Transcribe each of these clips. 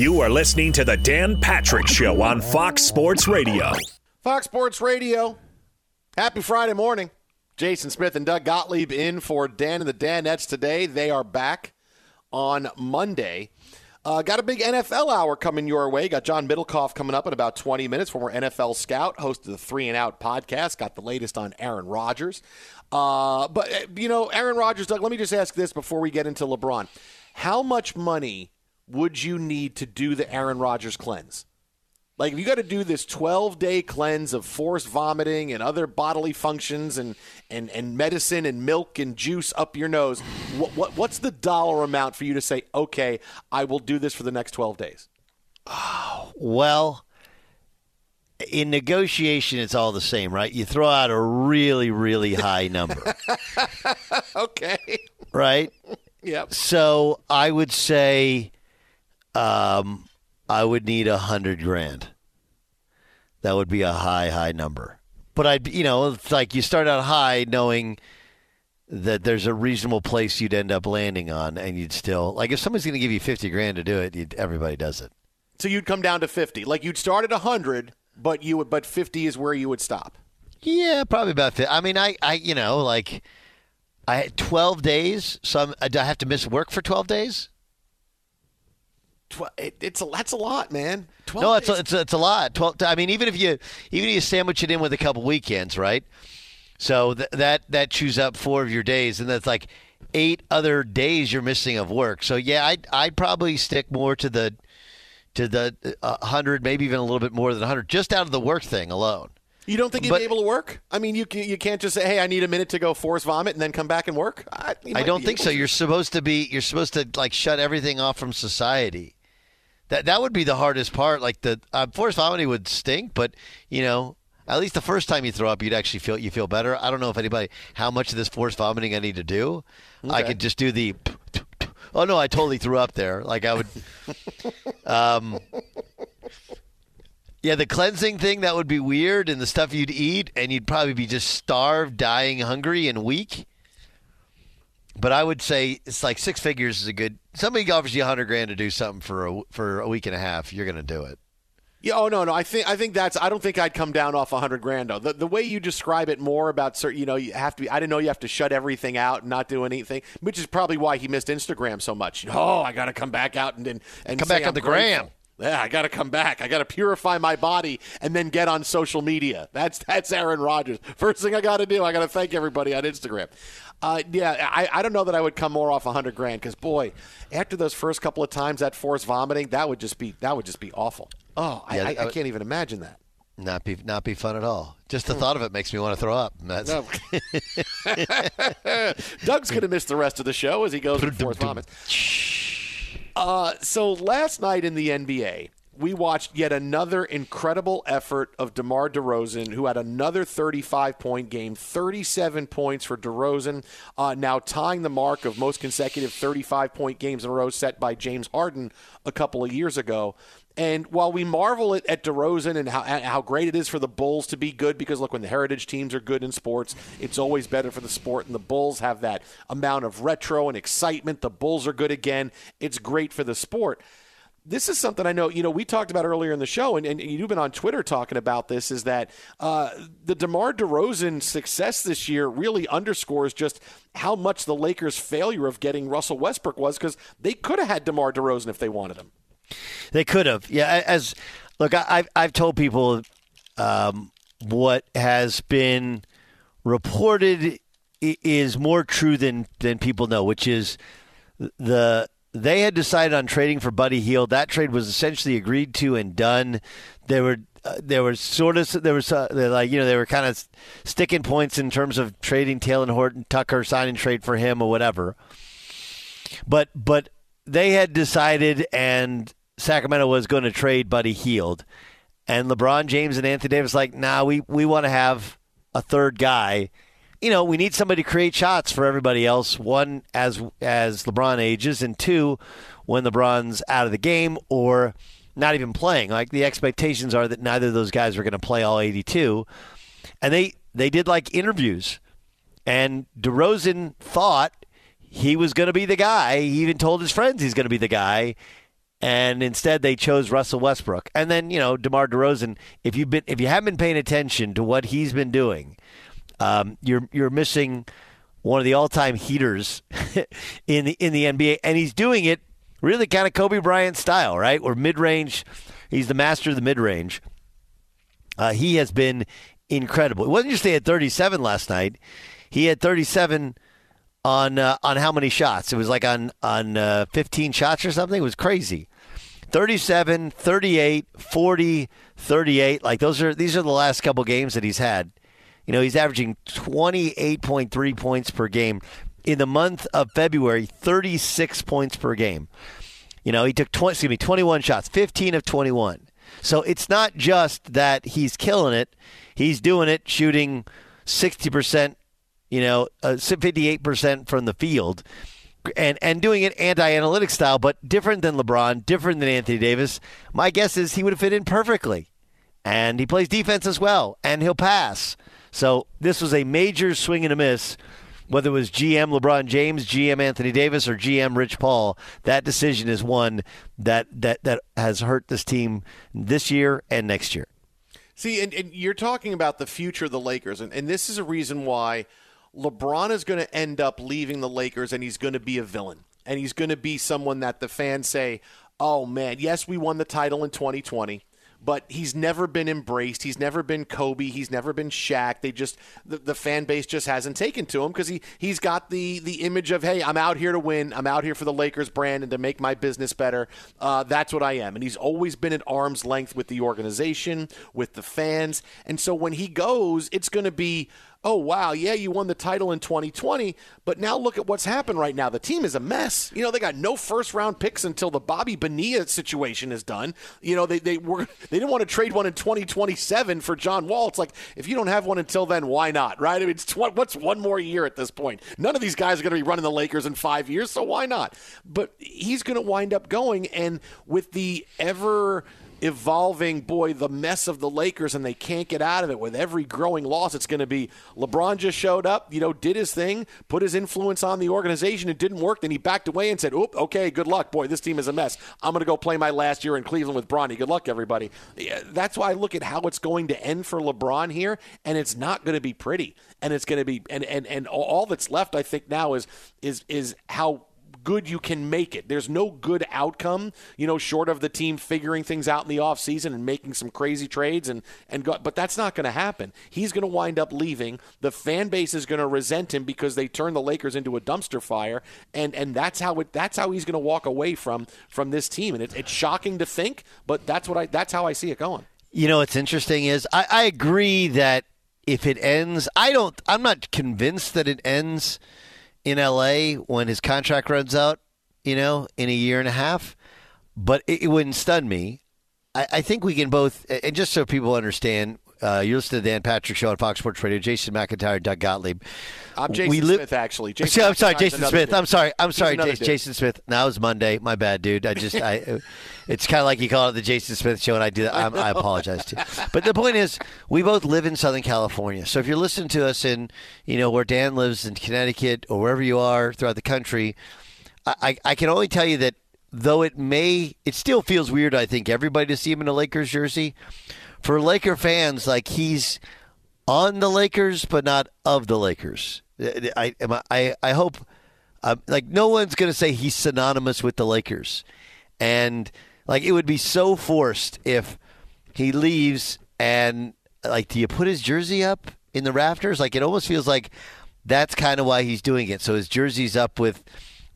You are listening to the Dan Patrick Show on Fox Sports Radio. Fox Sports Radio. Happy Friday morning. Jason Smith and Doug Gottlieb in for Dan and the Danettes today. They are back on Monday. Got a big NFL hour coming your way. Got John Middlekauff coming up in about 20 minutes, former NFL scout, host of the 3 and Out podcast. Got the latest on Aaron Rodgers. Aaron Rodgers, Doug, let me just ask this before we get into LeBron. How much money would you need to do the Aaron Rodgers cleanse? Like, if you got to do this 12-day cleanse of forced vomiting and other bodily functions and medicine and milk and juice up your nose, what's the dollar amount for you to say, okay, I will do this for the next 12 days? Oh, well, in negotiation, it's all the same, right? You throw out a really, really high number. Okay. Right? Yep. So I would say I would need $100,000. That would be a high number. But it's like you start out high knowing that there's a reasonable place you'd end up landing on, and you'd still, like, if somebody's going to give you $50,000 to do it, everybody does it. So you'd come down to 50. Like, you'd start at 100, but 50 is where you would stop. Yeah, probably about 50. I mean, I had 12 days. So do I have to miss work for 12 days? That's a lot, man. 12 no, it's a lot. 12. I mean, even if you sandwich it in with a couple weekends, right? So that chews up 4 of your days, and that's like 8 other days you're missing of work. So yeah, I'd probably stick more to the 100, maybe even a little bit more than 100, just out of the work thing alone. You don't think you'd be able to work? I mean, you can't just say, "Hey, I need a minute to go force vomit and then come back and work." I don't think so. You're supposed to like shut everything off from society. That would be the hardest part. Like the forced vomiting would stink, but at least the first time you throw up, you'd actually feel better. I don't know if anybody how much of this forced vomiting I need to do. Okay. I could just do the. Oh no, I totally threw up there. Like I would. Yeah, the cleansing thing, that would be weird, and the stuff you'd eat, and you'd probably be just starved, dying, hungry, and weak. But I would say it's like 6 figures is a good. Somebody offers you $100,000 to do something for a week and a half, you're going to do it. Yeah. Oh no. I think that's. I don't think I'd come down off $100,000 though. The way you describe it more about certain, you have to. I didn't know you have to shut everything out and not do anything, which is probably why he missed Instagram so much. Oh, I got to come back out and come back on the gram. Yeah, I got to come back. I got to purify my body and then get on social media. That's Aaron Rodgers. First thing I got to do, I got to thank everybody on Instagram. I don't know that I would come more off $100,000 because boy, after those first couple of times that forced vomiting, that would just be awful. Oh, yeah, I can't even imagine that. Not be fun at all. Just the thought of it makes me want to throw up. No. Doug's gonna miss the rest of the show as he goes and forced vomits. So last night in the NBA, we watched yet another incredible effort of DeMar DeRozan, who had another 35-point game, 37 points for DeRozan, now tying the mark of most consecutive 35-point games in a row set by James Harden a couple of years ago. And while we marvel at DeRozan and how great it is for the Bulls to be good, because, look, when the heritage teams are good in sports, it's always better for the sport, and the Bulls have that amount of retro and excitement. The Bulls are good again. It's great for the sport. This is something I know, we talked about earlier in the show, and you've been on Twitter talking about this, is that the DeMar DeRozan success this year really underscores just how much the Lakers' failure of getting Russell Westbrook was, because they could have had DeMar DeRozan if they wanted him. They could have. Yeah. I've told people what has been reported is more true than people know, which is they had decided on trading for Buddy Hield. That trade was essentially agreed to and done. They were kind of sticking points in terms of trading Taylor Horton Tucker, sign and trade for him or whatever. But they had decided, and Sacramento was going to trade Buddy Hield, and LeBron James and Anthony Davis like, nah, we want to have a third guy. We need somebody to create shots for everybody else. One, as LeBron ages, and two, when LeBron's out of the game or not even playing. Like, the expectations are that neither of those guys were going to play all 82, and they did like interviews, and DeRozan thought he was going to be the guy. He even told his friends he's going to be the guy. And instead, they chose Russell Westbrook. And then, you know, DeMar DeRozan, if you haven't been paying attention to what he's been doing, you're missing one of the all-time heaters in the NBA. And he's doing it really kind of Kobe Bryant style, right? Or mid-range. He's the master of the mid-range. He has been incredible. It wasn't just they had 37 last night. He had 37 on how many shots? It was like on 15 shots or something. It was crazy. 37, 38, 40, 38. Like these are the last couple games that he's had. You know, he's averaging 28.3 points per game. In the month of February, 36 points per game. You know, he took 21 shots, 15 of 21. So it's not just that he's killing it. He's doing it shooting 60%, 58% from the field and doing it anti-analytic style, but different than LeBron, different than Anthony Davis. My guess is he would have fit in perfectly. And he plays defense as well, and he'll pass. So this was a major swing and a miss. Whether it was GM LeBron James, GM Anthony Davis, or GM Rich Paul, that decision is one that has hurt this team this year and next year. See, and you're talking about the future of the Lakers, and this is a reason why LeBron is going to end up leaving the Lakers, and he's going to be a villain. And he's going to be someone that the fans say, oh, man, yes, we won the title in 2020. But he's never been embraced. He's never been Kobe. He's never been Shaq. They just the fan base just hasn't taken to him because he's got the image of, hey, I'm out here to win. I'm out here for the Lakers brand and to make my business better. That's what I am. And he's always been at arm's length with the organization, with the fans. And so when he goes, it's going to be, oh, wow, yeah, you won the title in 2020, but now look at what's happened right now. The team is a mess. You know, they got no first-round picks until the Bobby Bonilla situation is done. You know, they didn't want to trade one in 2027 for John Wall. It's like, if you don't have one until then, why not, right? I mean, what's one more year at this point? None of these guys are going to be running the Lakers in 5 years, so why not? But he's going to wind up going, and with the ever-evolving, boy, the mess of the Lakers, and they can't get out of it. With every growing loss, it's going to be LeBron just showed up, did his thing, put his influence on the organization. It didn't work. Then he backed away and said, oop, okay, good luck. Boy, this team is a mess. I'm going to go play my last year in Cleveland with Bronny. Good luck, everybody. That's why I look at how it's going to end for LeBron here, and it's not going to be pretty. And it's going to be and all that's left, I think, now is how good you can make it. There's no good outcome, short of the team figuring things out in the offseason and making some crazy trades but that's not going to happen. He's going to wind up leaving. The fan base is going to resent him because they turned the Lakers into a dumpster fire, and that's how he's going to walk away from this team. And it's shocking to think, but that's how I see it going. You know, what's interesting is I agree that if it ends, I'm not convinced that it ends in L.A. when his contract runs out, in a year and a half. But it wouldn't stun me. I think we can both, and just so people understand, you're listening to the Dan Patrick Show on Fox Sports Radio. Jason McIntyre, Doug Gottlieb. I'm Jason Smith, actually. Jason Smith. Now it's Monday. My bad, dude. It's kind of like you call it the Jason Smith Show, and I do that. I apologize, too. But the point is, we both live in Southern California. So if you're listening to us in, where Dan lives in Connecticut or wherever you are throughout the country, I can only tell you that though it still feels weird, I think, everybody to see him in a Lakers jersey. For Laker fans, like, he's on the Lakers, but not of the Lakers. I hope, like, no one's going to say he's synonymous with the Lakers. And, like, it would be so forced if he leaves and, like, do you put his jersey up in the rafters? Like, it almost feels like that's kind of why he's doing it. So his jersey's up with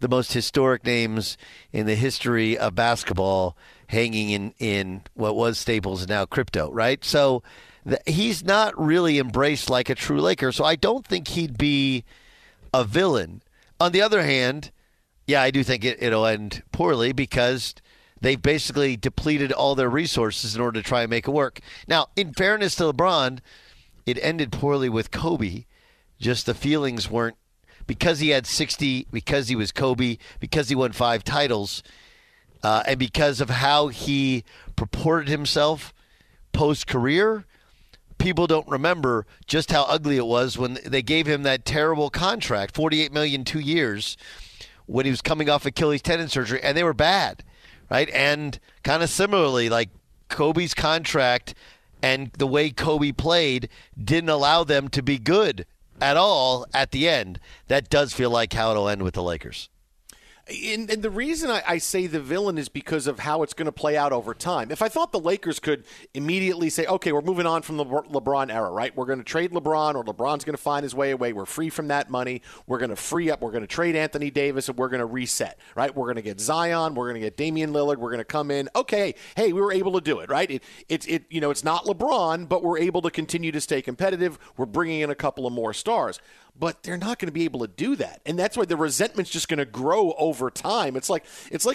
the most historic names in the history of basketball, hanging in what was Staples and now Crypto, right? So he's not really embraced like a true Laker, so I don't think he'd be a villain. On the other hand, yeah, I do think it'll end poorly because they've basically depleted all their resources in order to try and make it work. Now, in fairness to LeBron, it ended poorly with Kobe. Just the feelings weren't, because he had 60, because he was Kobe, because he won 5 titles, and because of how he purported himself post-career, people don't remember just how ugly it was when they gave him that terrible contract, $48 million, 2 years, when he was coming off Achilles tendon surgery, and they were bad, right? And kind of similarly, like Kobe's contract and the way Kobe played didn't allow them to be good at all at the end. That does feel like how it'll end with the Lakers. And the reason I say the villain is because of how it's going to play out over time. If I thought the Lakers could immediately say, okay, we're moving on from the LeBron era, right? We're going to trade LeBron, or LeBron's going to find his way away. We're free from that money. We're going to free up. We're going to trade Anthony Davis, and we're going to reset, right? We're going to get Zion. We're going to get Damian Lillard. We're going to come in. Okay, hey, we were able to do it, right? It's not LeBron, but we're able to continue to stay competitive. We're bringing in a couple of more stars. But they're not going to be able to do that. And that's why the resentment's just going to grow over time. It's like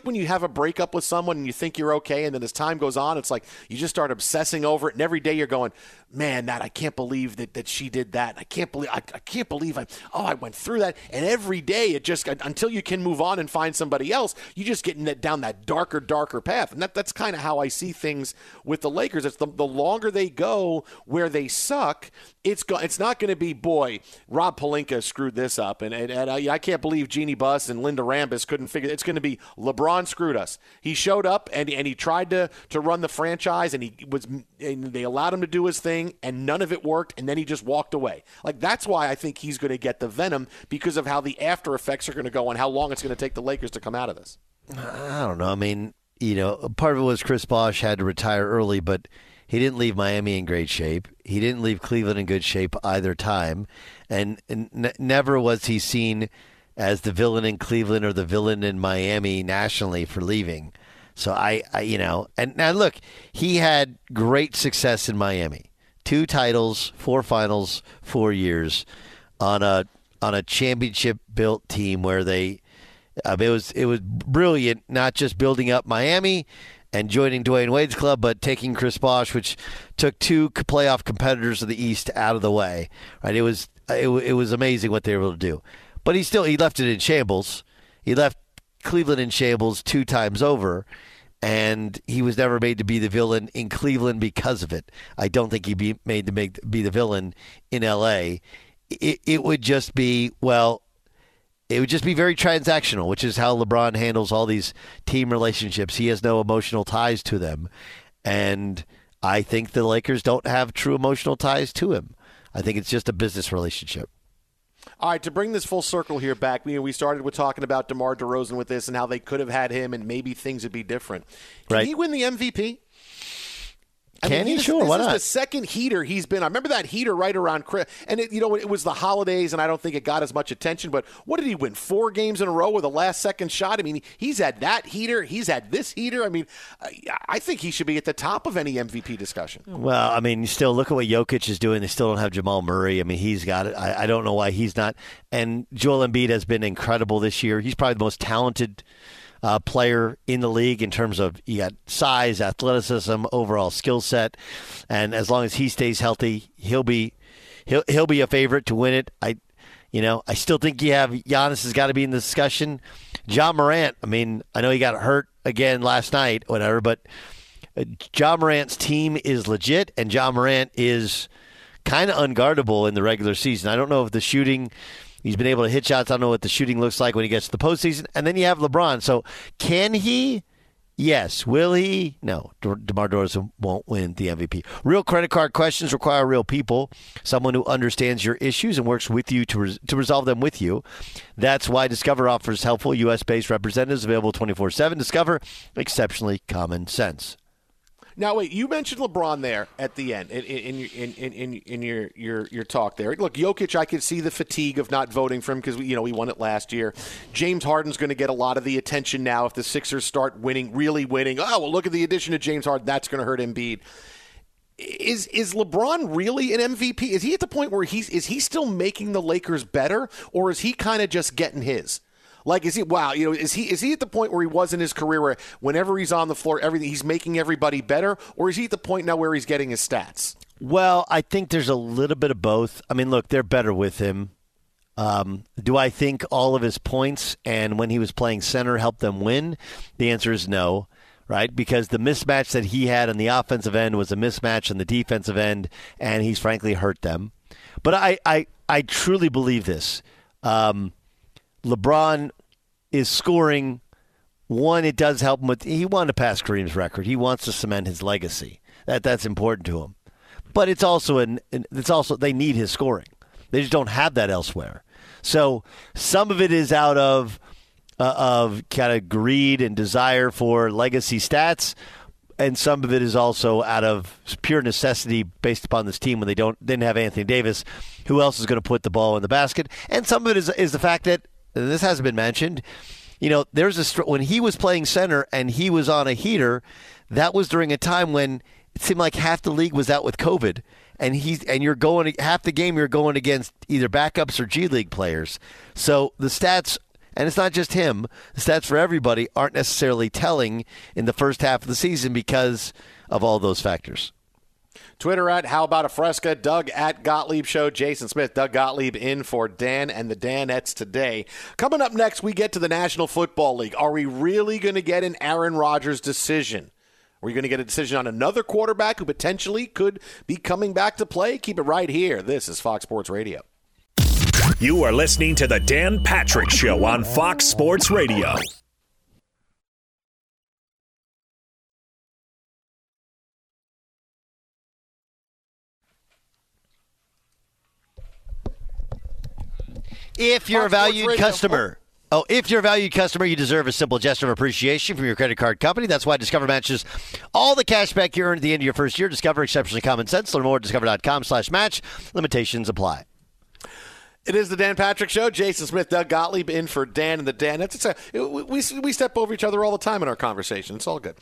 when you have a breakup with someone and you think you're okay, and then as time goes on, it's like you just start obsessing over it, and every day you're going, man, that I can't believe that she did that. I went through that. And every day it just, until you can move on and find somebody else, you just get down that darker path. And that's kind of how I see things with the Lakers. It's the longer they go where they suck, it's not going to be, boy, Rob Pelinka screwed this up, and I can't believe Jeannie Buss and Linda Rambis couldn't figure it. It's going to be LeBron screwed us. He showed up and he tried to run the franchise, and they allowed him to do his thing, and none of it worked, and then he just walked away. Like, that's why I think he's going to get the venom, because of how the after effects are going to go and how long it's going to take the Lakers to come out of this. I don't know. I mean, part of it was Chris Bosh had to retire early, but he didn't leave Miami in great shape. He didn't leave Cleveland in good shape either time. And never was he seen as the villain in Cleveland or the villain in Miami nationally for leaving. So and now look, he had great success in Miami. 2 titles, 4 finals, 4 years on a championship-built team where they it was brilliant, not just building up Miami and joining Dwayne Wade's club, but taking Chris Bosh, which took 2 playoff competitors of the East out of the way. Right? It was amazing what they were able to do. But he left it in shambles. He left Cleveland in shambles 2 times over, and he was never made to be the villain in Cleveland because of it. I don't think he'd be made to be the villain in L.A. It would just be very transactional, which is how LeBron handles all these team relationships. He has no emotional ties to them. And I think the Lakers don't have true emotional ties to him. I think it's just a business relationship. All right, to bring this full circle here back, we started with talking about DeMar DeRozan with this and how they could have had him and maybe things would be different. Can he win the MVP? Can he? Sure, why not? This is the second heater he's been on. I remember that heater right around Chris. And, it was the holidays, and I don't think it got as much attention. But what did he win, 4 games in a row with a last-second shot? I mean, he's had that heater. He's had this heater. I mean, I think he should be at the top of any MVP discussion. Well, I mean, still, look at what Jokic is doing. They still don't have Jamal Murray. I mean, he's got it. I don't know why he's not. And Joel Embiid has been incredible this year. He's probably the most talented player in the league in terms of you got size, athleticism, overall skill set, and as long as he stays healthy, he'll be a favorite to win it. I still think you have Giannis has got to be in the discussion. Ja Morant, I mean, I know he got hurt again last night, whatever, but Ja Morant's team is legit, and Ja Morant is kind of unguardable in the regular season. I don't know if the shooting. He's been able to hit shots. I don't know what the shooting looks like when he gets to the postseason. And then you have LeBron. So can he? Yes. Will he? No. DeMar DeRozan won't win the MVP. Real credit card questions require real people, someone who understands your issues and works with you to resolve them with you. That's why Discover offers helpful U.S.-based representatives available 24/7. Discover, exceptionally common sense. Now, wait, you mentioned LeBron there at the end in your talk there. Look, Jokic, I could see the fatigue of not voting for him because, he won it last year. James Harden's going to get a lot of the attention now if the Sixers start winning, really winning. Oh, well, look at the addition of James Harden. That's going to hurt Embiid. Is LeBron really an MVP? Is he at the point where is he still making the Lakers better, or is he kind of just getting his? Like, is he at the point where he was in his career where whenever he's on the floor, everything he's making everybody better, or is he at the point now where he's getting his stats? Well, I think there's a little bit of both. I mean, look, they're better with him. Do I think all of his points and when he was playing center helped them win? The answer is no, right? Because the mismatch that he had on the offensive end was a mismatch on the defensive end, and he's frankly hurt them. But I truly believe this. LeBron is scoring One, it does help him with, he wanted to pass Kareem's record. He wants to cement his legacy. That's important to him. But it's also they need his scoring. They just don't have that elsewhere. So some of it is out of kind of greed and desire for legacy stats, and some of it is also out of pure necessity based upon this team when they didn't have Anthony Davis. Who else is going to put the ball in the basket? And some of it is the fact that, and this hasn't been mentioned, you know, when he was playing center and he was on a heater, that was during a time when it seemed like half the league was out with COVID, and you're going half the game. You're going against either backups or G League players. So the stats, and it's not just him, the stats for everybody aren't necessarily telling in the first half of the season because of all those factors. Twitter at How About a Fresca, Doug at Gottlieb Show, Jason Smith, Doug Gottlieb in for Dan and the Danettes today. Coming up next, we get to the National Football League. Are we really going to get an Aaron Rodgers decision? Are we going to get a decision on another quarterback who potentially could be coming back to play? Keep it right here. This is Fox Sports Radio. You are listening to the Dan Patrick Show on Fox Sports Radio. If you're a valued customer, you deserve a simple gesture of appreciation from your credit card company. That's why Discover matches all the cash back you earn at the end of your first year. Discover, exceptionally common sense. Learn more at discover.com/match. Limitations apply. It is the Dan Patrick Show. Jason Smith, Doug Gottlieb in for Dan and the Danettes. We step over each other all the time in our conversation. It's all good.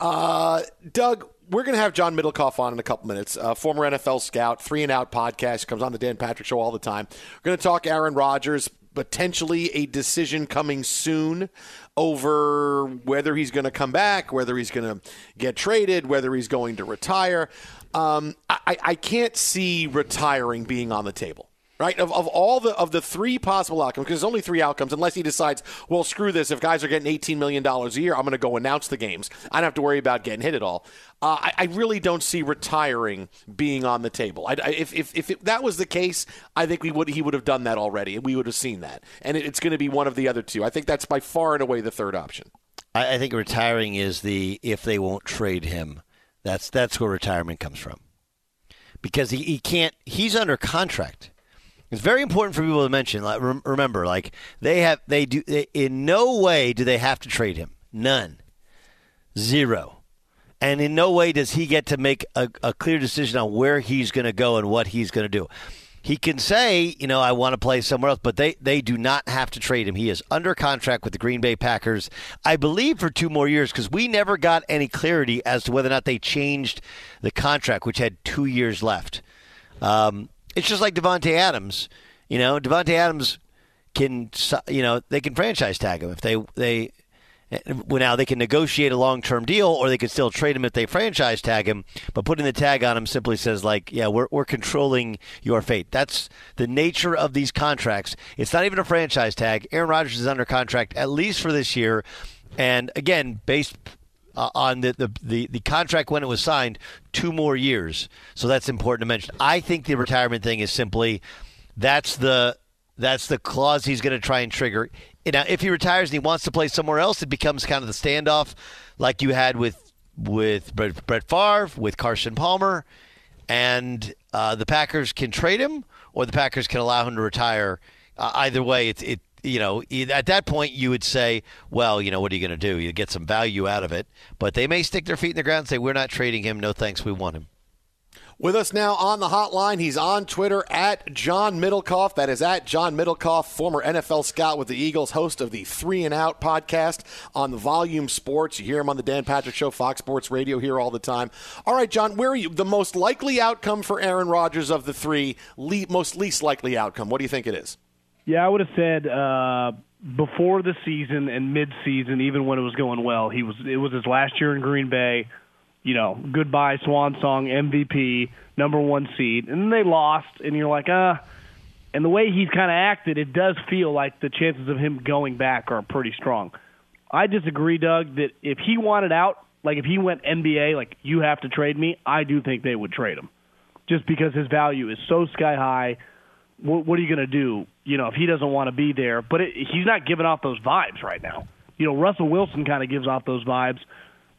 Doug, we're going to have John Middlekauff on in a couple minutes, former NFL scout, Three and Out podcast, comes on the Dan Patrick Show all the time. We're going to talk Aaron Rodgers, potentially a decision coming soon over whether he's going to come back, whether he's going to get traded, whether he's going to retire. I can't see retiring being on the table. Right, of all the three possible outcomes, because there's only three outcomes, unless he decides, well, screw this. If guys are getting $18 million a year, I'm going to go announce the games. I don't have to worry about getting hit at all. I really don't see retiring being on the table. If that was the case, I think he would have done that already. We would have seen that. And it's going to be one of the other two. I think that's by far and away the third option. I think retiring is the if they won't trade him. That's where retirement comes from. Because he can't – he's under contract. It's very important for people to mention. Like, remember, like they in no way do they have to trade him. None, zero, and in no way does he get to make a clear decision on where he's going to go and what he's going to do. He can say, you know, I want to play somewhere else, but they do not have to trade him. He is under contract with the Green Bay Packers, I believe, for 2 more years, because we never got any clarity as to whether or not they changed the contract, which had 2 years left. It's just like Devontae Adams. You know, Devontae Adams can, you know, they can franchise tag him if they well, now they can negotiate a long-term deal, or they could still trade him if they franchise tag him. But putting the tag on him simply says, like, yeah, we're controlling your fate. That's the nature of these contracts. It's not even a franchise tag. Aaron Rodgers is under contract at least for this year, and again, based on the contract when it was signed, 2 more years. So that's important to mention. I think the retirement thing is simply that's the clause he's going to try and trigger. Now, if he retires and he wants to play somewhere else, it becomes kind of the standoff like you had with Brett Favre, with Carson Palmer, and the Packers can trade him, or the Packers can allow him to retire. Either way, it you know, at that point, you would say, well, you know, what are you going to do? You get some value out of it. But they may stick their feet in the ground and say, we're not trading him. No thanks. We want him. With us now on the hotline, he's on Twitter at John Middlekauff. That is at John Middlekauff, former NFL scout with the Eagles, host of the Three and Out podcast on the Volume Sports. You hear him on the Dan Patrick Show, Fox Sports Radio here all the time. All right, John, where are you? The most likely outcome for Aaron Rodgers of the three, most least likely outcome. What do you think it is? Yeah, I would have said before the season and mid-season, even when it was going well, it was his last year in Green Bay. You know, goodbye swan song, MVP, number 1 seed, and then they lost, and you're like, And the way he's kind of acted, it does feel like the chances of him going back are pretty strong. I disagree, Doug, that if he wanted out, like if he went NBA, like you have to trade me, I do think they would trade him, just because his value is so sky high. What are you going to do, you know, if he doesn't want to be there? But he's not giving off those vibes right now. you know, Russell Wilson kind of gives off those vibes.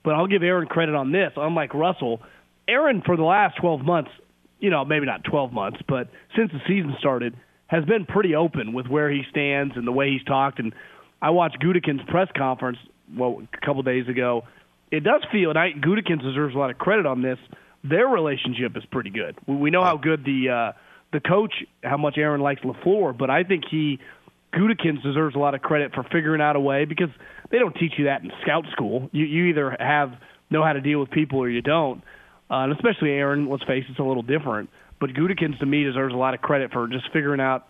But I'll give Aaron credit on this. Unlike Russell, Aaron for the last 12 months, you know, maybe not 12 months, but since the season started, has been pretty open with where he stands and the way he's talked. And I watched Gutekunst's press conference a couple days ago. It does feel, and Gutekunst deserves a lot of credit on this, their relationship is pretty good. We know how good the coach, how much Aaron likes LaFleur, but I think Gutekunst deserves a lot of credit for figuring out a way, because they don't teach you that in scout school. You either know how to deal with people or you don't. And especially Aaron, let's face it, it's a little different. But Gutekunst, to me, deserves a lot of credit for just figuring out,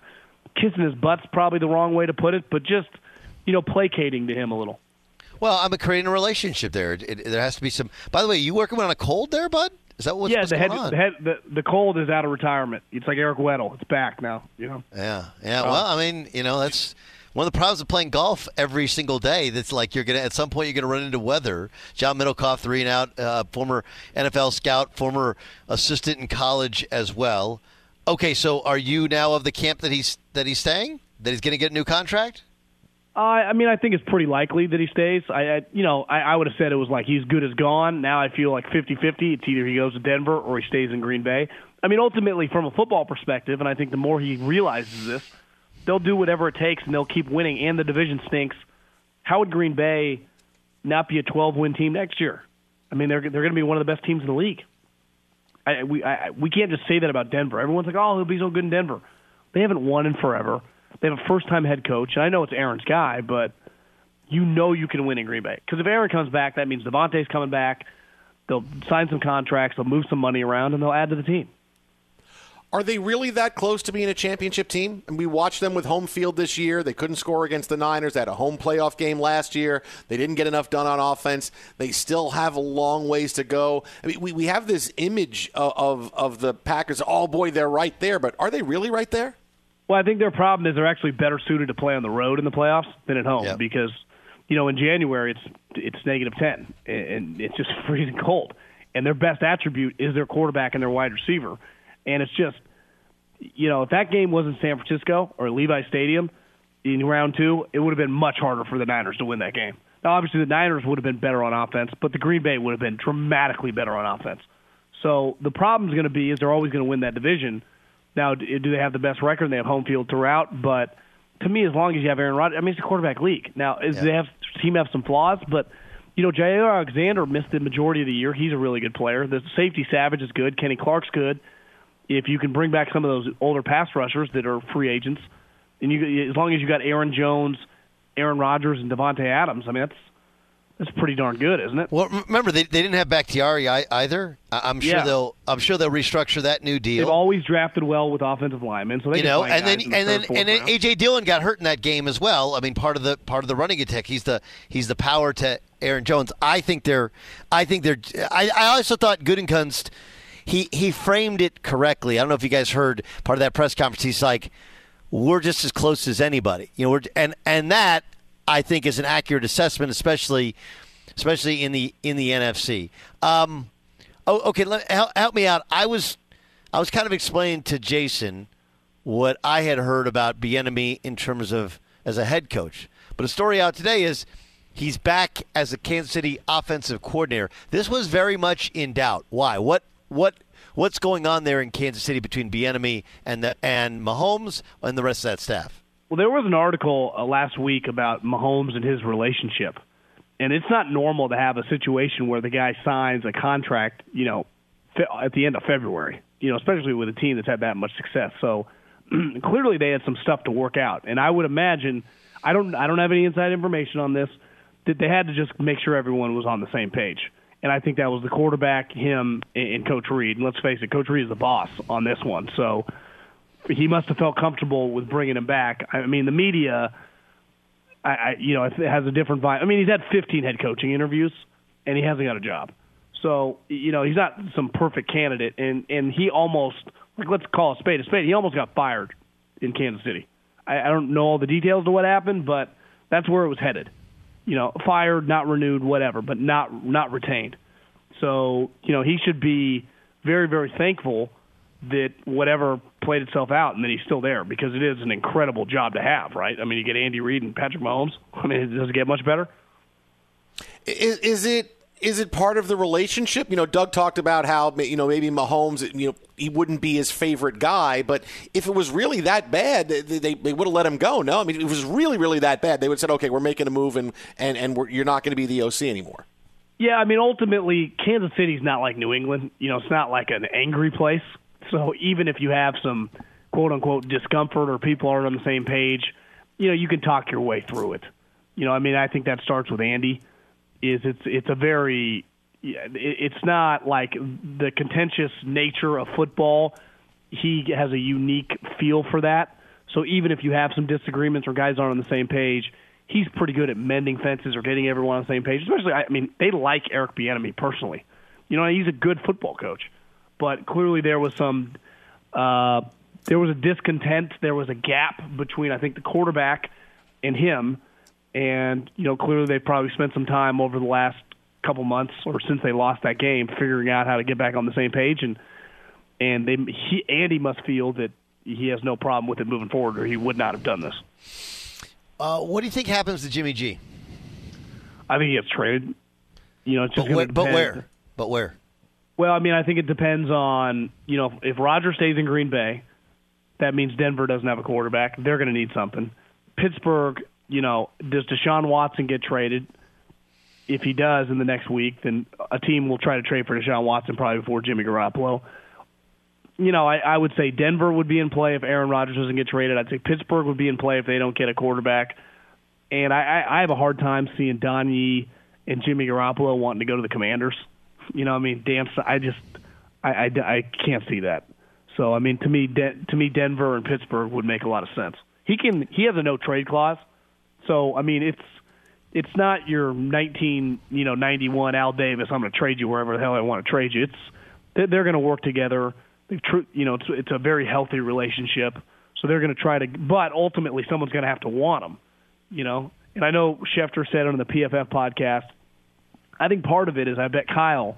kissing his butt's probably the wrong way to put it, but just, you know, placating to him a little. Well, I'm creating a relationship there. There has to be some – by the way, you working on a cold there, bud? Is that what's going on? The cold is out of retirement. It's like Eric Weddle. It's back now. You know? Yeah. Well, I mean, you know, that's one of the problems of playing golf every single day. That's like at some point you're going to run into weather. John Middlekauff, 3 and Out, former NFL scout, former assistant in college as well. Okay, so are you now of the camp that he's staying? That he's going to get a new contract? I mean, I think it's pretty likely that he stays. I would have said it was like he's good as gone. Now I feel like 50-50. It's either he goes to Denver or he stays in Green Bay. I mean, ultimately, from a football perspective, and I think the more he realizes this, they'll do whatever it takes and they'll keep winning, and the division stinks. How would Green Bay not be a 12-win team next year? I mean, they're going to be one of the best teams in the league. We can't just say that about Denver. Everyone's like, oh, he'll be so good in Denver. They haven't won in forever. They have a first-time head coach, and I know it's Aaron's guy, but you know you can win in Green Bay. Because if Aaron comes back, that means Devontae's coming back. They'll sign some contracts, they'll move some money around, and they'll add to the team. Are they really that close to being a championship team? And we watched them with home field this year. They couldn't score against the Niners. They had a home playoff game last year. They didn't get enough done on offense. They still have a long ways to go. I mean, we have this image of the Packers, oh, boy, they're right there. But are they really right there? Well, I think their problem is they're actually better suited to play on the road in the playoffs than at home, because, you know, in January it's -10 and it's just freezing cold. And their best attribute is their quarterback and their wide receiver. And it's just, you know, if that game wasn't San Francisco or Levi's Stadium in round two, it would have been much harder for the Niners to win that game. Now, obviously, the Niners would have been better on offense, but the Green Bay would have been dramatically better on offense. So the problem's going to be is they're always going to win that division. Now, do they have the best record? And they have home field throughout, but to me, as long as you have Aaron Rodgers, I mean, it's a quarterback league. Now, the team have some flaws, but, you know, Jair Alexander missed the majority of the year. He's a really good player. The safety Savage is good. Kenny Clark's good. If you can bring back some of those older pass rushers that are free agents, and as long as you got Aaron Jones, Aaron Rodgers, and Devontae Adams, I mean, that's pretty darn good, isn't it? Well, remember they didn't have Bakhtiari either. I'm sure they'll restructure that new deal. They've always drafted well with offensive linemen, so and then AJ Dillon got hurt in that game as well. I mean, part of the running attack. He's the power to Aaron Jones. I also thought Gutekunst, he framed it correctly. I don't know if you guys heard part of that press conference. He's like, we're just as close as anybody, you know. That, I think, is an accurate assessment, especially in the NFC. Okay, help me out. I was kind of explaining to Jason what I had heard about Bieniemy in terms of as a head coach. But a story out today is he's back as a Kansas City offensive coordinator. This was very much in doubt. Why? What's going on there in Kansas City between Bieniemy and Mahomes and the rest of that staff? Well, there was an article last week about Mahomes and his relationship, and it's not normal to have a situation where the guy signs a contract, you know, at the end of February, you know, especially with a team that's had that much success. So clearly they had some stuff to work out, and I would imagine, I don't have any inside information on this, that they had to just make sure everyone was on the same page. And I think that was the quarterback, him, and Coach Reid. And let's face it, Coach Reid is the boss on this one, so he must have felt comfortable with bringing him back. I mean, the media, it has a different vibe. I mean, he's had 15 head coaching interviews, and he hasn't got a job. So, you know, he's not some perfect candidate. And he almost, like, let's call a spade a spade, he almost got fired in Kansas City. I don't know all the details of what happened, but that's where it was headed. You know, fired, not renewed, whatever, but not retained. So, you know, he should be very, very thankful that whatever played itself out and that he's still there, because it is an incredible job to have, right? I mean, you get Andy Reid and Patrick Mahomes. I mean, it doesn't get much better. Is it part of the relationship? You know, Doug talked about how, you know, maybe Mahomes, you know, he wouldn't be his favorite guy, but if it was really that bad, they would have let him go. No, I mean, if it was really, really that bad, they would have said, okay, we're making a move and you're not going to be the OC anymore. Yeah, I mean, ultimately, Kansas City's not like New England. You know, it's not like an angry place. So even if you have some quote-unquote discomfort or people aren't on the same page, you know, you can talk your way through it. You know, I mean, I think that starts with Andy. It's not like the contentious nature of football. He has a unique feel for that. So even if you have some disagreements or guys aren't on the same page, he's pretty good at mending fences or getting everyone on the same page. Especially, I mean, they like Eric Bieniemy personally. You know, he's a good football coach, but clearly there was some there was a discontent, there was a gap between I think the quarterback and him. And, you know, clearly they probably spent some time over the last couple months or since they lost that game figuring out how to get back on the same page. And Andy must feel that he has no problem with it moving forward or he would not have done this. What do you think happens to Jimmy G? I think he gets traded. You know, it's just But where? Well, I mean, I think it depends on, you know, if Rodgers stays in Green Bay, that means Denver doesn't have a quarterback. They're going to need something. Pittsburgh... You know, does Deshaun Watson get traded? If he does in the next week, then a team will try to trade for Deshaun Watson probably before Jimmy Garoppolo. You know, I would say Denver would be in play if Aaron Rodgers doesn't get traded. I'd say Pittsburgh would be in play if they don't get a quarterback. And I have a hard time seeing Don Yee and Jimmy Garoppolo wanting to go to the Commanders. You know, I mean, damn, I can't see that. So, I mean, to me, Denver and Pittsburgh would make a lot of sense. He has a no-trade clause. So, I mean, it's not your 1991 Al Davis, I'm going to trade you wherever the hell I want to trade you. They're going to work together. You know, it's a very healthy relationship. So they're going to try to – but ultimately someone's going to have to want them, you know. And I know Schefter said on the PFF podcast, I think part of it is I bet Kyle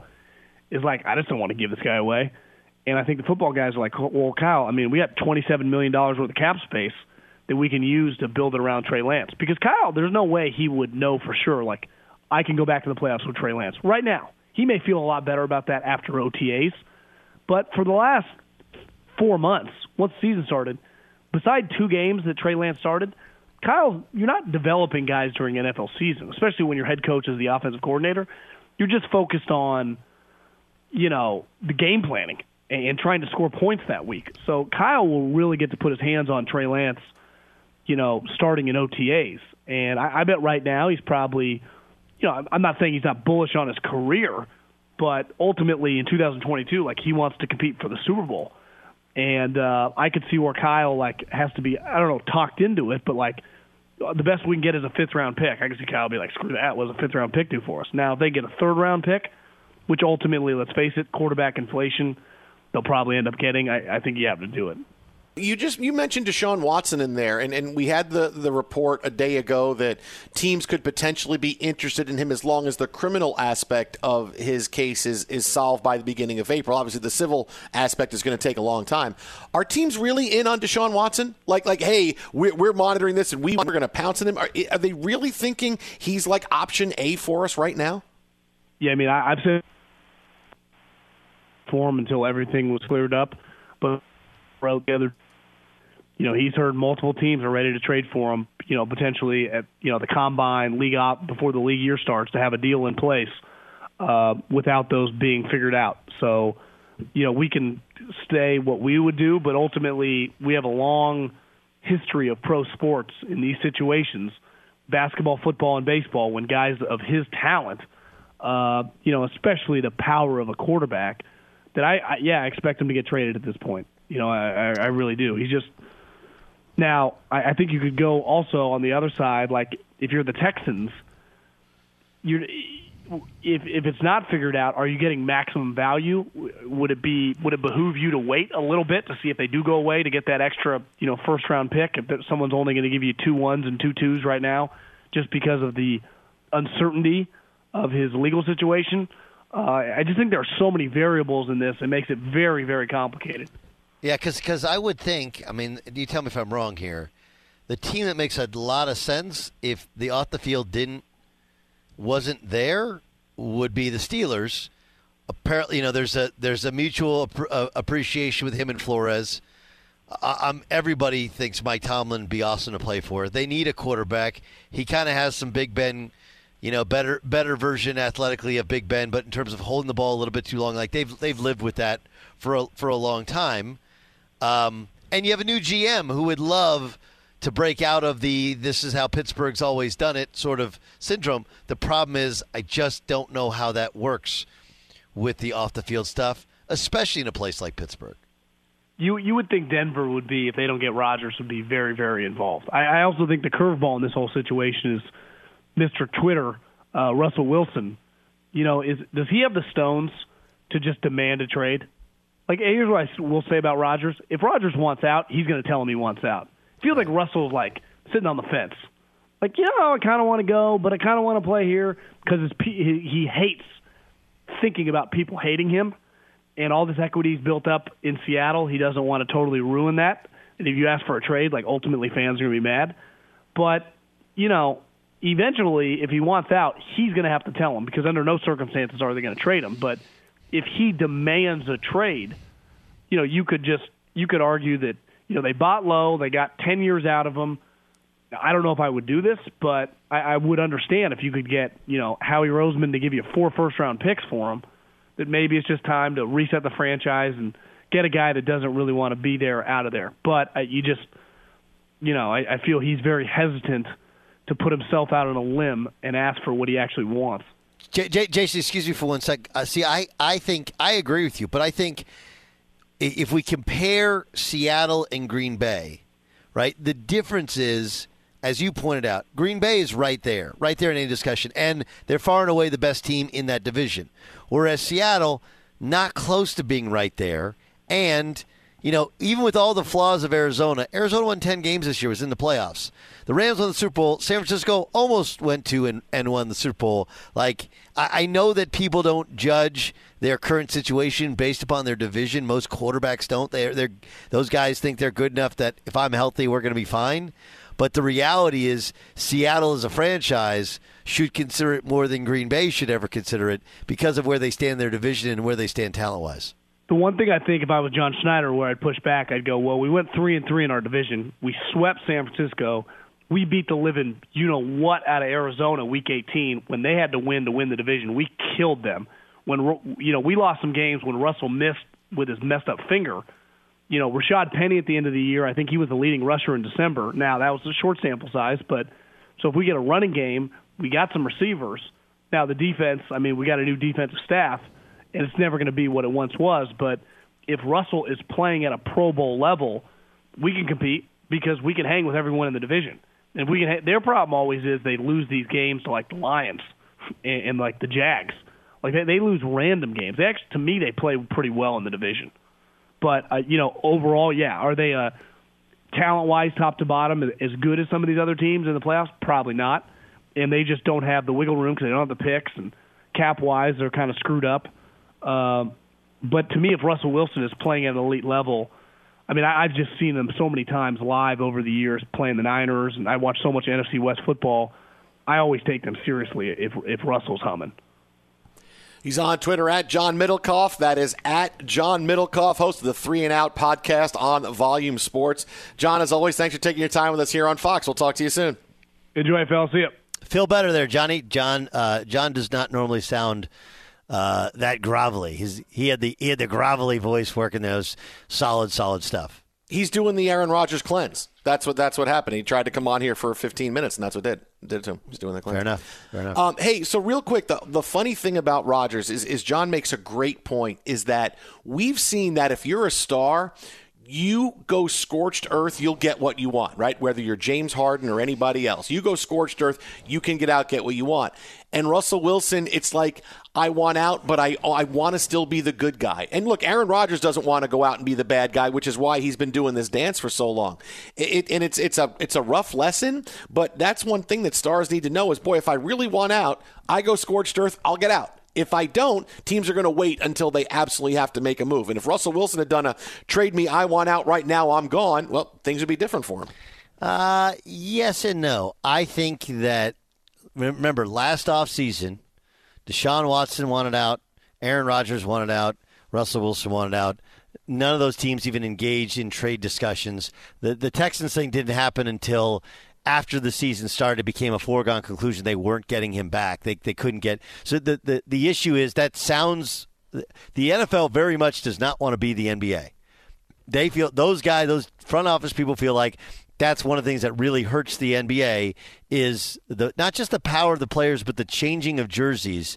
is like, I just don't want to give this guy away. And I think the football guys are like, well, Kyle, I mean, we got $27 million worth of cap space that we can use to build it around Trey Lance. Because Kyle, there's no way he would know for sure, like, I can go back to the playoffs with Trey Lance. Right now, he may feel a lot better about that after OTAs. But for the last 4 months, once the season started, beside two games that Trey Lance started, Kyle, you're not developing guys during NFL season, especially when your head coach is the offensive coordinator. You're just focused on, you know, the game planning and trying to score points that week. So Kyle will really get to put his hands on Trey Lance, you know, starting in OTAs. And I bet right now he's probably, you know, I'm not saying he's not bullish on his career, but ultimately in 2022, like, he wants to compete for the Super Bowl. And I could see where Kyle, like, has to be, I don't know, talked into it, but, like, the best we can get is a fifth-round pick. I can see Kyle be like, screw that, what does a fifth-round pick do for us? Now, if they get a third-round pick, which ultimately, let's face it, quarterback inflation, they'll probably end up getting, I think you have to do it. You mentioned Deshaun Watson in there, and we had the report a day ago that teams could potentially be interested in him as long as the criminal aspect of his case is solved by the beginning of April. Obviously, the civil aspect is going to take a long time. Are teams really in on Deshaun Watson? Like hey, we're monitoring this, and we're going to pounce on him? Are they really thinking he's like option A for us right now? Yeah, I mean, I've said for him until everything was cleared up, but the other, you know, he's heard multiple teams are ready to trade for him, you know, potentially at, you know, the combine, league op, before the league year starts, to have a deal in place without those being figured out. So, you know, we can say what we would do, but ultimately we have a long history of pro sports in these situations, basketball, football, and baseball, when guys of his talent, you know, especially the power of a quarterback, that I expect him to get traded at this point. You know, I really do. He's just – now, I think you could go also on the other side, like, if you're the Texans, if it's not figured out, are you getting maximum value? Would it behoove you to wait a little bit to see if they do go away to get that extra, you know, first-round pick, if someone's only going to give you 2 1s and 2 2s right now just because of the uncertainty of his legal situation? I just think there are so many variables in this. It makes it very, very complicated. Yeah, because I would think, I mean, you tell me if I'm wrong here, the team that makes a lot of sense, if the off-the-field didn't wasn't there would be the Steelers. Apparently, you know, there's a mutual appreciation with him and Flores. Everybody thinks Mike Tomlin would be awesome to play for. They need a quarterback. He kind of has some Big Ben, you know, better version athletically of Big Ben, but in terms of holding the ball a little bit too long, like they've lived with that for a long time. And you have a new GM who would love to break out of the "this is how Pittsburgh's always done it" sort of syndrome. The problem is, I just don't know how that works with the off the field stuff, especially in a place like Pittsburgh. You would think Denver would be, if they don't get Rodgers, would be very, very involved. I also think the curveball in this whole situation is Mr. Twitter, Russell Wilson. You know, does he have the stones to just demand a trade? Like, here's what I will say about Rodgers. If Rodgers wants out, he's going to tell him he wants out. I feel like Russell's, like, sitting on the fence. Like, you know, I kind of want to go, but I kind of want to play here, because he hates thinking about people hating him. And all this equity is built up in Seattle. He doesn't want to totally ruin that. And if you ask for a trade, like, ultimately fans are going to be mad. But, you know, eventually, if he wants out, he's going to have to tell him, because under no circumstances are they going to trade him. But if he demands a trade, you know, you could argue that, you know, they bought low, they got 10 years out of him. I don't know if I would do this, but I would understand if you could get, you know, Howie Roseman to give you 4 first-round picks for him, that maybe it's just time to reset the franchise and get a guy that doesn't really want to be there out of there. But I feel he's very hesitant to put himself out on a limb and ask for what he actually wants. Jason, excuse me for one sec. I think I agree with you, but I think if we compare Seattle and Green Bay, right, the difference is, as you pointed out, Green Bay is right there in any discussion, and they're far and away the best team in that division. Whereas Seattle, not close to being right there, and, you know, even with all the flaws of Arizona won 10 games this year, was in the playoffs. The Rams won the Super Bowl. San Francisco almost went to and won the Super Bowl. Like, I know that people don't judge their current situation based upon their division. Most quarterbacks don't. Those guys think they're good enough that if I'm healthy, we're going to be fine. But the reality is, Seattle as a franchise should consider it more than Green Bay should ever consider it, because of where they stand in their division and where they stand talent-wise. The one thing I think, if I was John Schneider, where I'd push back, I'd go, well, we went 3-3 in our division. We swept San Francisco. We beat the living you-know-what out of Arizona week 18 when they had to win the division. We killed them. When, you know, we lost some games when Russell missed with his messed-up finger. You know, Rashad Penny at the end of the year, I think he was the leading rusher in December. Now, that was a short sample size, but so if we get a running game, we got some receivers. Now, the defense, I mean, we got a new defensive staff, and it's never going to be what it once was, but if Russell is playing at a Pro Bowl level, we can compete because we can hang with everyone in the division. And we can. Their problem always is they lose these games to, like, the Lions and like, the Jags. Like, they lose random games. They actually, to me, they play pretty well in the division. But, you know, overall, yeah, are they talent-wise, top to bottom, as good as some of these other teams in the playoffs? Probably not. And they just don't have the wiggle room because they don't have the picks. And cap-wise, they're kind of screwed up. But to me, if Russell Wilson is playing at an elite level, I mean, I've just seen them so many times live over the years playing the Niners, and I watch so much NFC West football. I always take them seriously if Russell's humming. He's on Twitter at John Middlekauff. That is at John Middlekauff, host of the Three and Out podcast on Volume Sports. John, as always, thanks for taking your time with us here on Fox. We'll talk to you soon. Enjoy, Phil. See you. Feel better there, Johnny. John does not normally sound that grovelly. He had the grovelly voice working there. It was solid stuff. He's doing the Aaron Rodgers cleanse. That's what happened. He tried to come on here for 15 minutes, and that's what did it to him. He's doing that clean. Fair enough. Hey, so real quick, the funny thing about Rodgers is John makes a great point, is that we've seen that if you're a star, you go scorched earth, you'll get what you want, right? Whether you're James Harden or anybody else. You go scorched earth, you can get out, get what you want. And Russell Wilson, it's like, I want out, but I want to still be the good guy. And look, Aaron Rodgers doesn't want to go out and be the bad guy, which is why he's been doing this dance for so long. It's a rough lesson, but that's one thing that stars need to know is, boy, if I really want out, I go scorched earth, I'll get out. If I don't, teams are going to wait until they absolutely have to make a move. And if Russell Wilson had done a trade me, I want out right now, I'm gone, well, things would be different for him. Yes and no. I think that remember last offseason, Deshaun Watson wanted out, Aaron Rodgers wanted out, Russell Wilson wanted out. None of those teams even engaged in trade discussions. The Texans thing didn't happen until after the season started. It became a foregone conclusion they weren't getting him back. They couldn't get. So the issue is that sounds the NFL very much does not want to be the NBA. They feel those front office people feel like that's one of the things that really hurts the NBA is not just the power of the players, but the changing of jerseys.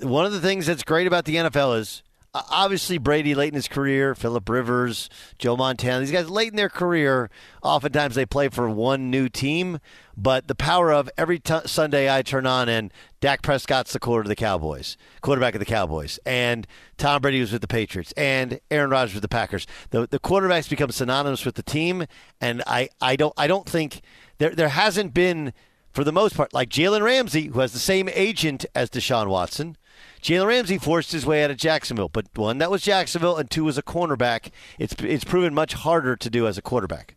One of the things that's great about the NFL is obviously Brady late in his career, Phillip Rivers, Joe Montana, these guys late in their career, oftentimes they play for one new team. But the power of every Sunday I turn on and Dak Prescott's the quarterback of the Cowboys, and Tom Brady was with the Patriots, and Aaron Rodgers with the Packers. The quarterbacks become synonymous with the team, and I don't think there hasn't been, for the most part, like Jalen Ramsey, who has the same agent as Deshaun Watson. Jalen Ramsey forced his way out of Jacksonville, but one, that was Jacksonville, and two, was a cornerback. It's proven much harder to do as a quarterback.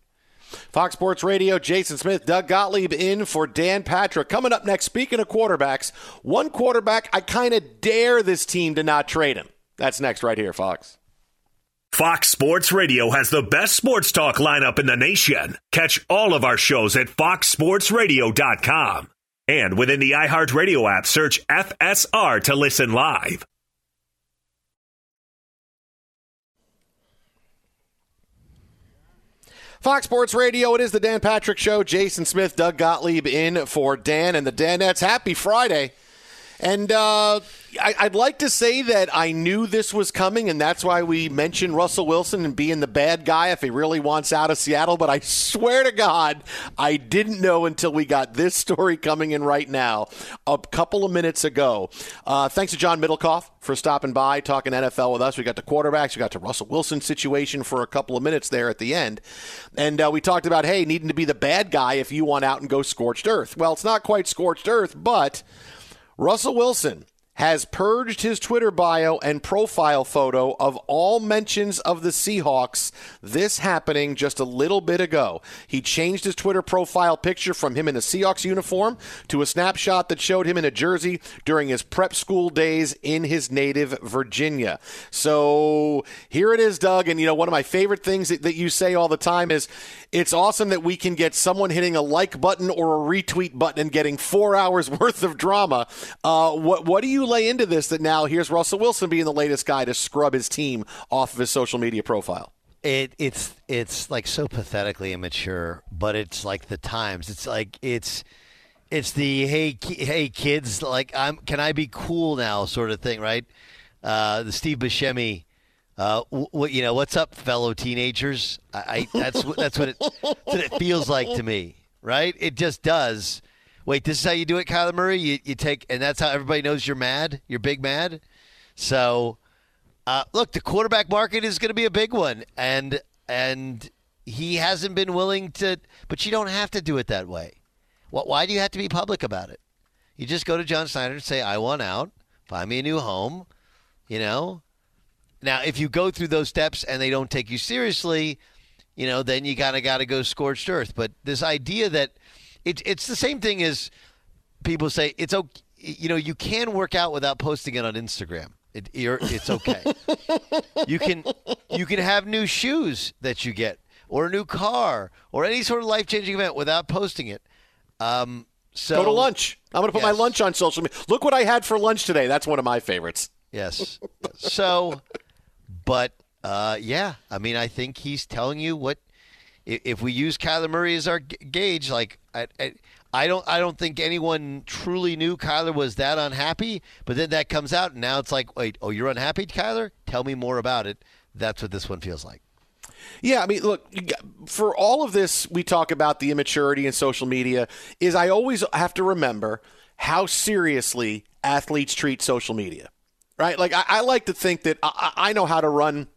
Fox Sports Radio, Jason Smith, Doug Gottlieb in for Dan Patrick. Coming up next, speaking of quarterbacks, one quarterback I kind of dare this team to not trade him. That's next right here, Fox. Fox Sports Radio has the best sports talk lineup in the nation. Catch all of our shows at foxsportsradio.com. And within the iHeartRadio app, search FSR to listen live. Fox Sports Radio, it is the Dan Patrick Show. Jason Smith, Doug Gottlieb in for Dan and the Danettes. Happy Friday. And I'd like to say that I knew this was coming, and that's why we mentioned Russell Wilson and being the bad guy if he really wants out of Seattle. But I swear to God, I didn't know until we got this story coming in right now a couple of minutes ago. Thanks to John Middlekauff for stopping by, talking NFL with us. We got to quarterbacks. We got to Russell Wilson situation for a couple of minutes there at the end. And we talked about, hey, needing to be the bad guy if you want out and go scorched earth. Well, it's not quite scorched earth, but Russell Wilson has purged his Twitter bio and profile photo of all mentions of the Seahawks. This happening just a little bit ago. He changed his Twitter profile picture from him in a Seahawks uniform to a snapshot that showed him in a jersey during his prep school days in his native Virginia. So here it is, Doug. And, you know, one of my favorite things that you say all the time is it's awesome that we can get someone hitting a like button or a retweet button and getting 4 hours worth of drama. What do you lay into this that now here's Russell Wilson being the latest guy to scrub his team off of his social media profile? It's like so pathetically immature, but it's like the times. It's like it's the hey kids, like can I be cool now sort of thing, right? The Steve Buscemi, what's up, fellow teenagers? That's what it feels like to me, right? It just does. Wait, this is how you do it, Kyler Murray? You take, and that's how everybody knows you're mad? You're big mad? So, look, the quarterback market is going to be a big one, and he hasn't been willing to, but you don't have to do it that way. Why do you have to be public about it? You just go to John Snyder and say, I want out, find me a new home, you know? Now, if you go through those steps and they don't take you seriously, you know, then you got to go scorched earth. But this idea that, It's the same thing as people say it's okay. You know, you can work out without posting it on Instagram. It's okay. You can have new shoes that you get, or a new car, or any sort of life changing event without posting it. Go to lunch. I'm going to put my lunch on social media. Look what I had for lunch today. That's one of my favorites. Yes. So, but yeah, I mean, I think he's telling you what. If we use Kyler Murray as our gauge, like I don't think anyone truly knew Kyler was that unhappy. But then that comes out, and now it's like, wait, oh, you're unhappy, Kyler? Tell me more about it. That's what this one feels like. Yeah, I mean, look, for all of this, we talk about the immaturity in social media. Is I always have to remember how seriously athletes treat social media, right? Like I like to think that I know how to run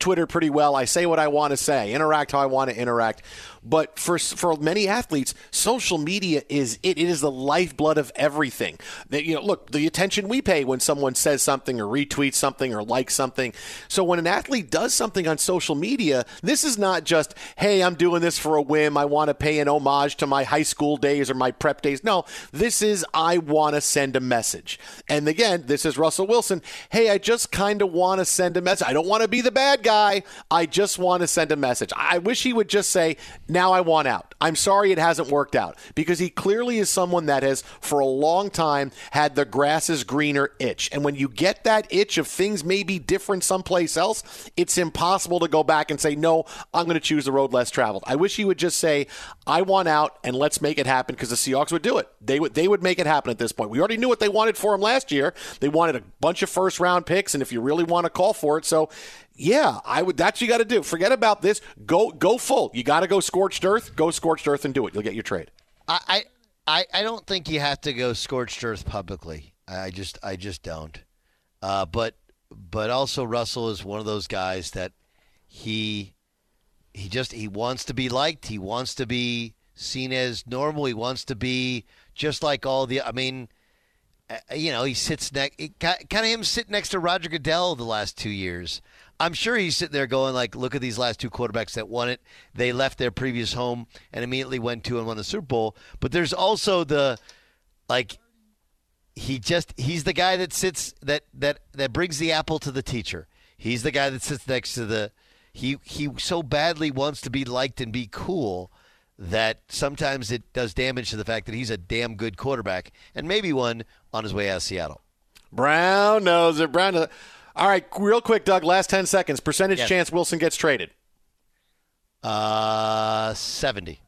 Twitter pretty well. I say what I want to say, interact how I want to interact. But for many athletes, social media is it. It is the lifeblood of everything. That, you know, look, the attention we pay when someone says something or retweets something or likes something. So when an athlete does something on social media, this is not just, hey, I'm doing this for a whim. I want to pay an homage to my high school days or my prep days. No, this is I want to send a message. And again, this is Russell Wilson. Hey, I just kind of want to send a message. I don't want to be the bad guy. I just want to send a message. I wish he would just say, now I want out. I'm sorry it hasn't worked out, because he clearly is someone that has for a long time had the grass is greener itch. And when you get that itch of things may be different someplace else, it's impossible to go back and say, no, I'm going to choose the road less traveled. I wish he would just say, I want out and let's make it happen, because the Seahawks would do it. They would make it happen at this point. We already knew what they wanted for him last year. They wanted a bunch of first round picks, and if you really want to call for it, so yeah, I would. That's what you got to do. Forget about this. Go full. You got to go scorched earth. Go scorched earth and do it. You'll get your trade. I don't think you have to go scorched earth publicly. I just don't. But also Russell is one of those guys that he wants to be liked. He wants to be seen as normal. He wants to be just like all the. I mean, you know, he sits next. Kind of him sitting next to Roger Goodell the last 2 years. I'm sure he's sitting there going, like, look at these last two quarterbacks that won it. They left their previous home and immediately went to and won the Super Bowl. But there's also the, like, he's the guy that sits that brings the apple to the teacher. He's the guy that sits next to the he so badly wants to be liked and be cool that sometimes it does damage to the fact that he's a damn good quarterback and maybe one on his way out of Seattle. Brown knows it. All right, real quick, Doug, last 10 seconds. Percentage chance Wilson gets traded? 70.